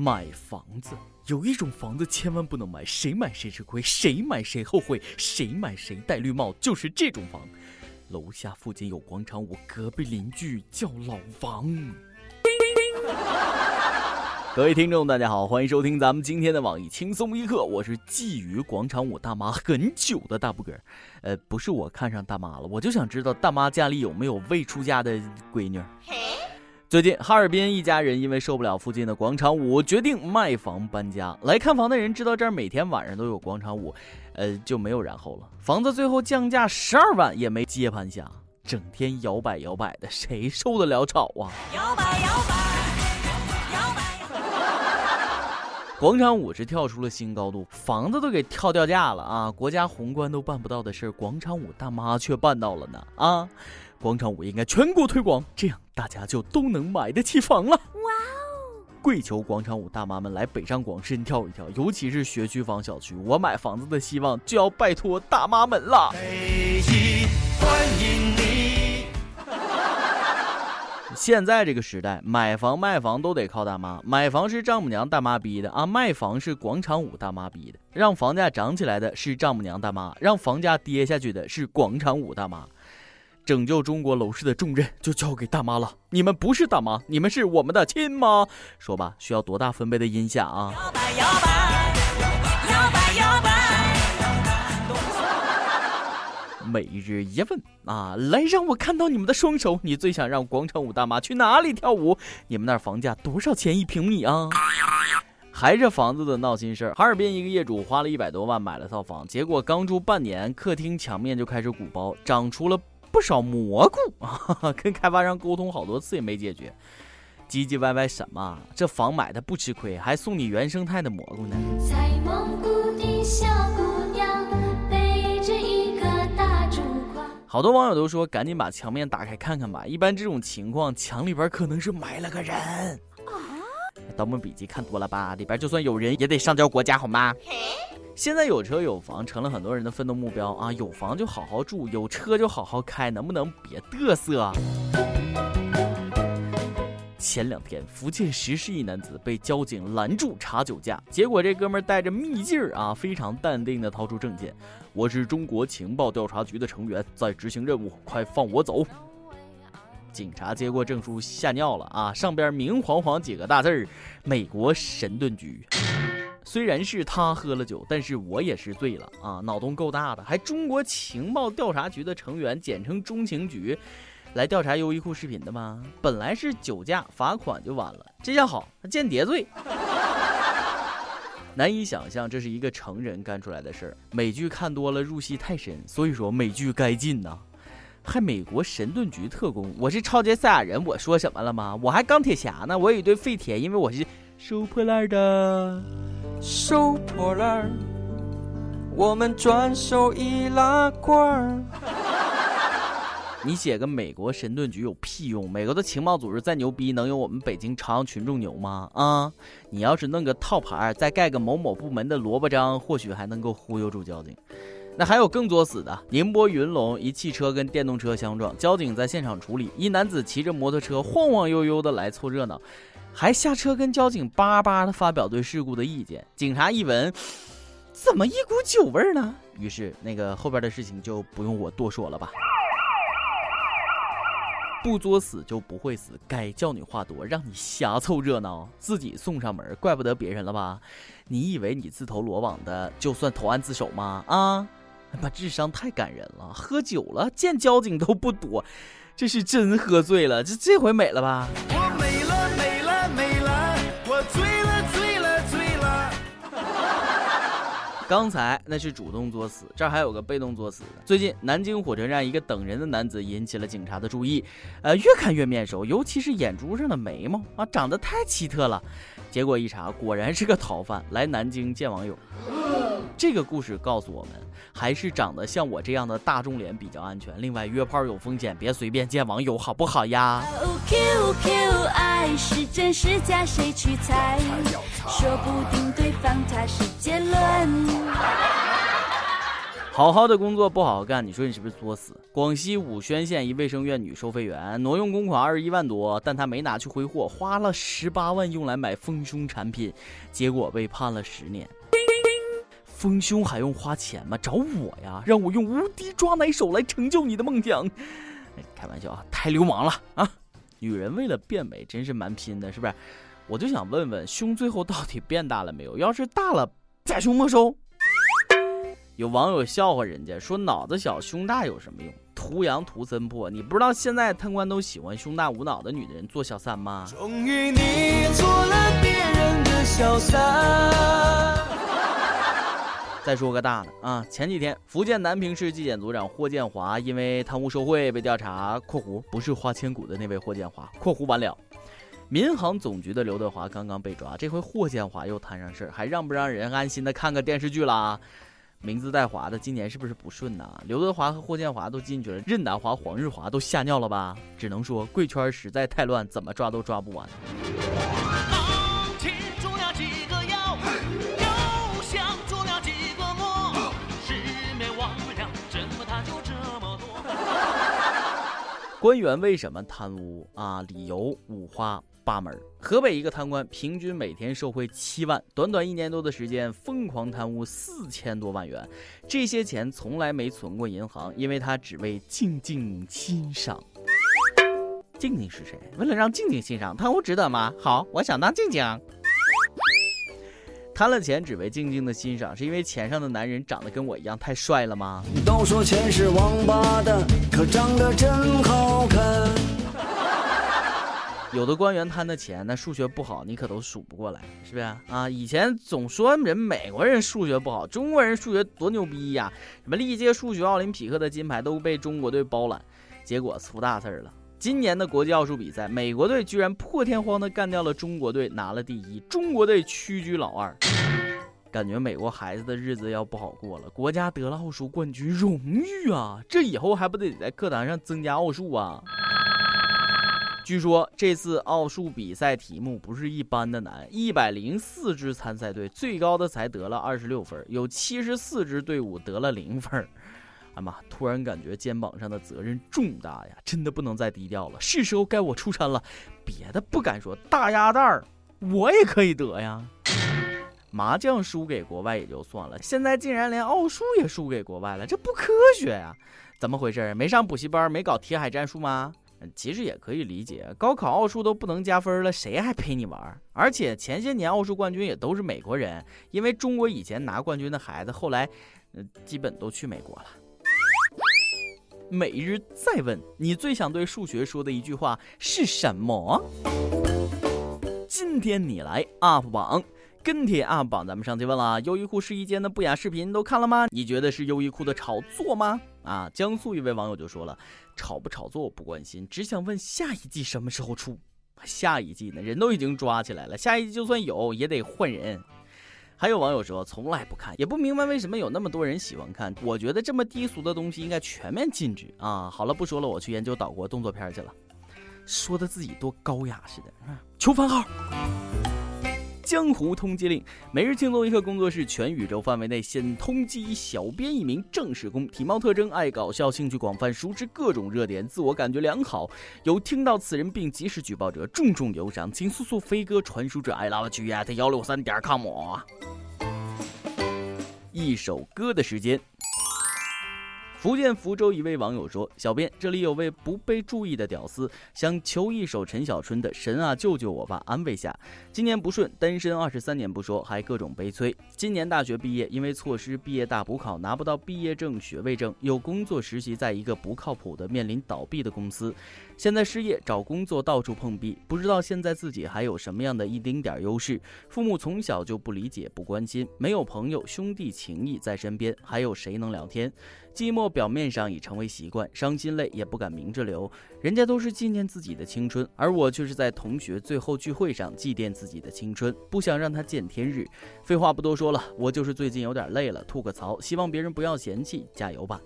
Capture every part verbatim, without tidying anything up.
买房子有一种房子千万不能买，谁买谁吃亏，谁买谁后悔，谁买谁戴绿帽，就是这种房。楼下附近有广场，我隔壁邻居叫老王。各位听众大家好，欢迎收听咱们今天的网易轻松一刻，我是觊觎广场舞大妈很久的大不哥。呃，不是我看上大妈了，我就想知道大妈家里有没有未出嫁的闺女。最近哈尔滨一家人因为受不了附近的广场舞，决定卖房搬家。来看房的人知道这儿每天晚上都有广场舞，呃，就没有然后了。房子最后降价十二万也没接盘侠，整天摇摆摇摆的，谁受得了吵啊？摇摆摇摆。广场舞是跳出了新高度，房子都给跳掉价了啊！国家宏观都办不到的事，广场舞大妈却办到了呢啊！广场舞应该全国推广，这样大家就都能买得起房了。哇哦！跪求广场舞大妈们来北上广深跳一跳，尤其是学区房、小区，我买房子的希望就要拜托大妈们了。北京欢迎你。现在这个时代，买房卖房都得靠大妈。买房是丈母娘大妈逼的啊，卖房是广场舞大妈逼的。让房价涨起来的是丈母娘大妈，让房价跌下去的是广场舞大妈。拯救中国楼市的重任就交给大妈了，你们不是大妈，你们是我们的亲妈。说吧，需要多大分贝的音响啊？摇摆摇摆摇摆摇摆。每日一问啊，来让我看到你们的双手，你最想让广场舞大妈去哪里跳舞？你们那房价多少钱一平米啊？还是房子的闹心事儿。哈尔滨一个业主花了一百多万买了套房，结果刚住半年，客厅墙面就开始鼓包，长出了不少蘑菇啊！跟开发商沟通好多次也没解决，唧唧歪歪什么？这房买的不吃亏，还送你原生态的蘑菇呢。采蘑菇的小姑娘背着一个。好多网友都说赶紧把墙面打开看看吧，一般这种情况墙里边可能是埋了个人啊。盗墓笔记看多了吧，里边就算有人也得上交国家好吗？现在有车有房成了很多人的奋斗目标啊，有房就好好住，有车就好好开，能不能别嘚瑟啊？前两天福建十四亿男子被交警拦住查酒驾，结果这哥们儿带着秘劲儿啊，非常淡定的掏出证件，我是中国情报调查局的成员，在执行任务，快放我走。警察接过证书吓尿了啊，上边明晃晃几个大字儿，美国神盾局。虽然是他喝了酒，但是我也是醉了啊，脑洞够大的，还中国情报调查局的成员，简称中情局，来调查优衣库视频的吗？本来是酒驾罚款就完了，这下好，间谍罪。难以想象这是一个成人干出来的事儿。美剧看多了入戏太深，所以说美剧该禁呐、啊。还美国神盾局特工，我是超级赛亚人，我说什么了吗？我还钢铁侠呢，我有一堆废铁，因为我是收破烂的。收破烂，我们转手一拉罐。你写个美国神盾局有屁用？美国的情报组织再牛逼，能有我们北京朝阳群众牛吗？啊，你要是弄个套牌，再盖个某某部门的萝卜章，或许还能够忽悠住交警。那还有更作死的，宁波云龙一汽车跟电动车相撞，交警在现场处理，一男子骑着摩托车晃晃悠悠的来凑热闹，还下车跟交警巴巴的发表对事故的意见。警察一闻，怎么一股酒味呢？于是那个后边的事情就不用我多说了吧。不作死就不会死，该叫你话多，让你瞎凑热闹，自己送上门，怪不得别人了吧？你以为你自投罗网的就算投案自首吗？啊，妈，智商太感人了！喝酒了，见交警都不躲，这是真喝醉了，这这回美了吧？我美了，美了，美了，我醉了，醉了，醉了。刚才那是主动作死，这儿还有个被动作死的。最近南京火车站一个等人的男子引起了警察的注意，呃，越看越面熟，尤其是眼珠上的眉毛啊，长得太奇特了。结果一查，果然是个逃犯，来南京见网友。这个故事告诉我们，还是长得像我这样的大众脸比较安全。另外，约炮有风险，别随便见网友，好不好呀？ Q Q 爱是真是假，谁去猜？说不定对方他是杰伦。好好的工作不好好干，你说你是不是作死？广西武宣县一卫生院女收费员挪用公款二十一万多，但她没拿去挥霍，花了十八万用来买丰胸产品，结果被判了十年。丰胸还用花钱吗？找我呀，让我用无敌抓奶手来成就你的梦想。开玩笑啊，太流氓了啊！女人为了变美真是蛮拼的，是不是？我就想问问，胸最后到底变大了没有？要是大了，假胸没收。有网友笑话人家说脑子小胸大有什么用，图羊图森破，你不知道现在贪官都喜欢胸大无脑的女的人做小三吗？终于你做了别人的小三。再说个大的啊！前几天，福建南平市纪检组长霍建华因为贪污受贿被调查（括弧不是花千骨的那位霍建华）（括弧完了）。民航总局的刘德华刚刚被抓，这回霍建华又摊上事儿，还让不让人安心的看个电视剧啦？名字带华的今年是不是不顺呐、啊？刘德华和霍建华都进去了，任达华、黄日华都吓尿了吧？只能说贵圈实在太乱，怎么抓都抓不完。官员为什么贪污啊？理由五花八门。河北一个贪官平均每天受贿七万，短短一年多的时间疯狂贪污四千多万元，这些钱从来没存过银行，因为他只为静静欣赏。静静是谁？为了让静静欣赏，贪污值得吗？好，我想当静静。贪了钱只为静静的欣赏，是因为钱上的男人长得跟我一样太帅了吗？都说钱是王八蛋，可长得真好看。有的官员贪的钱，那数学不好你可都数不过来，是不是啊？以前总说人美国人数学不好，中国人数学多牛逼呀、啊！什么历届数学奥林匹克的金牌都被中国队包揽，结果出大事了。今年的国际奥数比赛，美国队居然破天荒的干掉了中国队，拿了第一，中国队屈居老二。感觉美国孩子的日子要不好过了，国家得了奥数冠军荣誉啊，这以后还不得在课堂上增加奥数啊？据说这次奥数比赛题目不是一般的难，一百零四支参赛队最高的才得了二十六分，有七十四支队伍得了零分。突然感觉肩膀上的责任重大呀，真的不能再低调了，是时候该我出山了。别的不敢说，大鸭蛋儿我也可以得呀。麻将输给国外也就算了，现在竟然连奥数也输给国外了，这不科学呀、啊！怎么回事？没上补习班，没搞铁海战术吗？其实也可以理解，高考奥数都不能加分了，谁还陪你玩？而且前些年奥数冠军也都是美国人，因为中国以前拿冠军的孩子后来、呃、基本都去美国了。每日再问，你最想对数学说的一句话是什么？今天你来 U P 榜跟帖 U P 榜，咱们上期问了优衣库试衣间的不雅视频都看了吗？你觉得是优衣库的炒作吗？啊，江苏一位网友就说了，炒不炒作我不关心，只想问下一季什么时候出。下一季呢，人都已经抓起来了，下一季就算有也得换人。还有网友说从来不看，也不明白为什么有那么多人喜欢看，我觉得这么低俗的东西应该全面禁止啊！好了不说了，我去研究岛国动作片去了，说的自己多高雅似的。求番号，江湖通缉令，每日轻松一刻工作室全宇宙范围内现通缉小编一名正式工，体貌特征爱搞笑，兴趣广泛，熟知各种热点，自我感觉良好，有听到此人并及时举报者重重有赏，请速速飞鸽传书者 i love g at 一六三点 com。 一首歌的时间。福建福州一位网友说，小编，这里有位不被注意的屌丝，想求一首陈小春的神啊救救我吧，安慰下。今年不顺，单身二十三年不说，还各种悲催。今年大学毕业，因为错失毕业大补考，拿不到毕业证学位证，又工作实习在一个不靠谱的面临倒闭的公司，现在失业，找工作到处碰壁，不知道现在自己还有什么样的一丁点优势。父母从小就不理解不关心，没有朋友兄弟情谊在身边，还有谁能聊天？寂寞表面上已成为习惯，伤心泪也不敢明着流。人家都是纪念自己的青春，而我却是在同学最后聚会上祭奠自己的青春，不想让他见天日。废话不多说了，我就是最近有点累了，吐个槽，希望别人不要嫌弃，加油吧。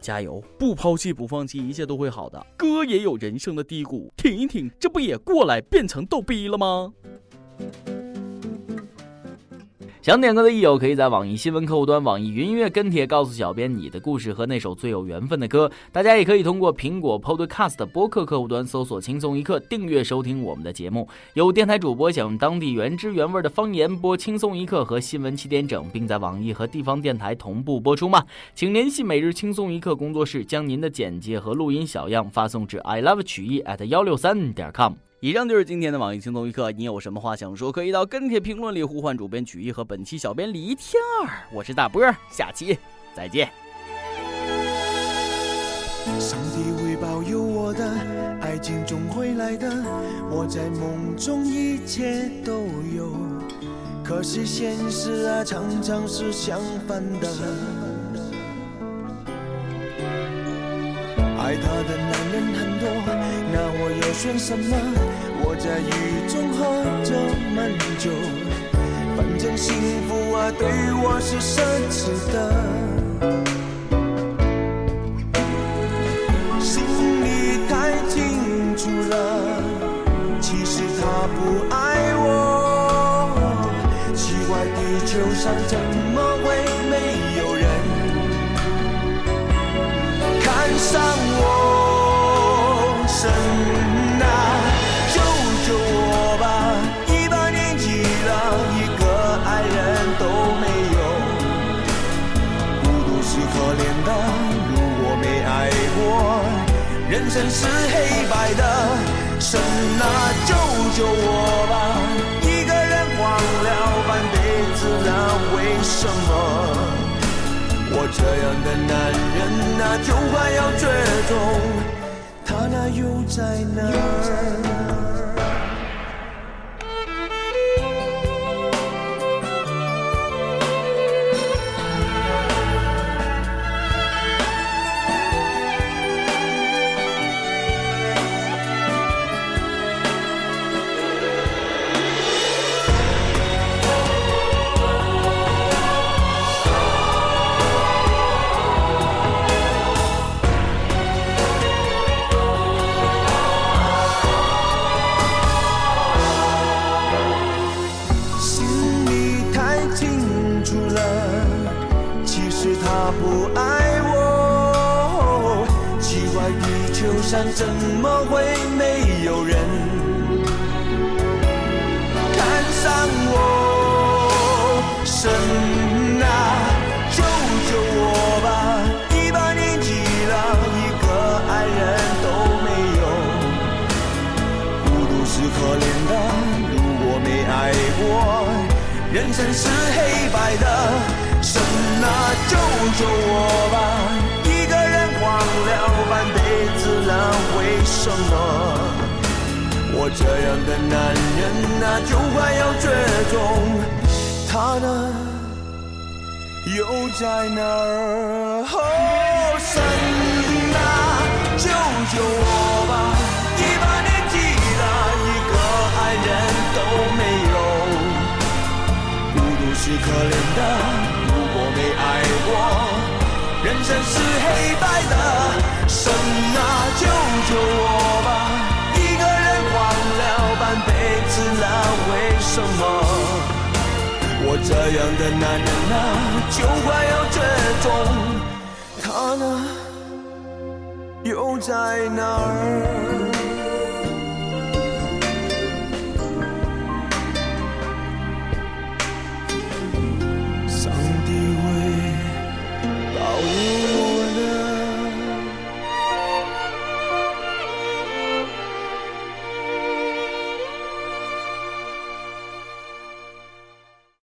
加油，不抛弃不放弃，一切都会好的。哥也有人生的低谷，挺一挺，这不也过来变成逗逼了吗？想点歌的益友可以在网易新闻客户端、网易云音乐跟帖告诉小编你的故事和那首最有缘分的歌。大家也可以通过苹果 Podcast 播客客户端搜索轻松一刻，订阅收听我们的节目。有电台主播想用当地原汁原味的方言播轻松一刻和新闻七点整，并在网易和地方电台同步播出吗？请联系每日轻松一刻工作室，将您的简介和录音小样发送至 i love 曲艺 at 一六三 点 com。以上就是今天的网易轻松一刻，你有什么话想说，可以到跟帖评论里呼唤主编曲艺和本期小编李天二。我是大波，下期再见。上帝会保佑我的，爱情总会来的，我在梦中一切都有，可是现实啊常常是相反的。爱他的男人很多，那我要选什么？我在雨中喝着闷酒，反正幸福啊对我是奢侈的。心里太清楚了，其实他不爱我，奇怪地球上怎么会没有人看上我？神啊，救救我吧！一把年纪了，一个爱人都没有。孤独是可怜的，如果没爱过，人生是黑白的。神啊，救救我吧！一个人荒了半辈子了，为什么？我这样的男人啊，就快要绝种，他那又在哪儿？怎么会没有人看上我？神啊，救救我吧！一把年纪了，一个爱人都没有。孤独是可怜的，如果没爱过，人生是黑白的。神啊，救救我吧！了半辈子了，为什么我这样的男人啊，就快要绝种，他呢又在哪儿？哦，神啊，救救我吧！一把年纪了，一个爱人都没有。孤独是可怜的，如果没爱过，人生是黑白的。神啊，救救我吧！一个人荒了半辈子了，为什么我这样的男人啊，就快要绝种，他呢又在哪儿？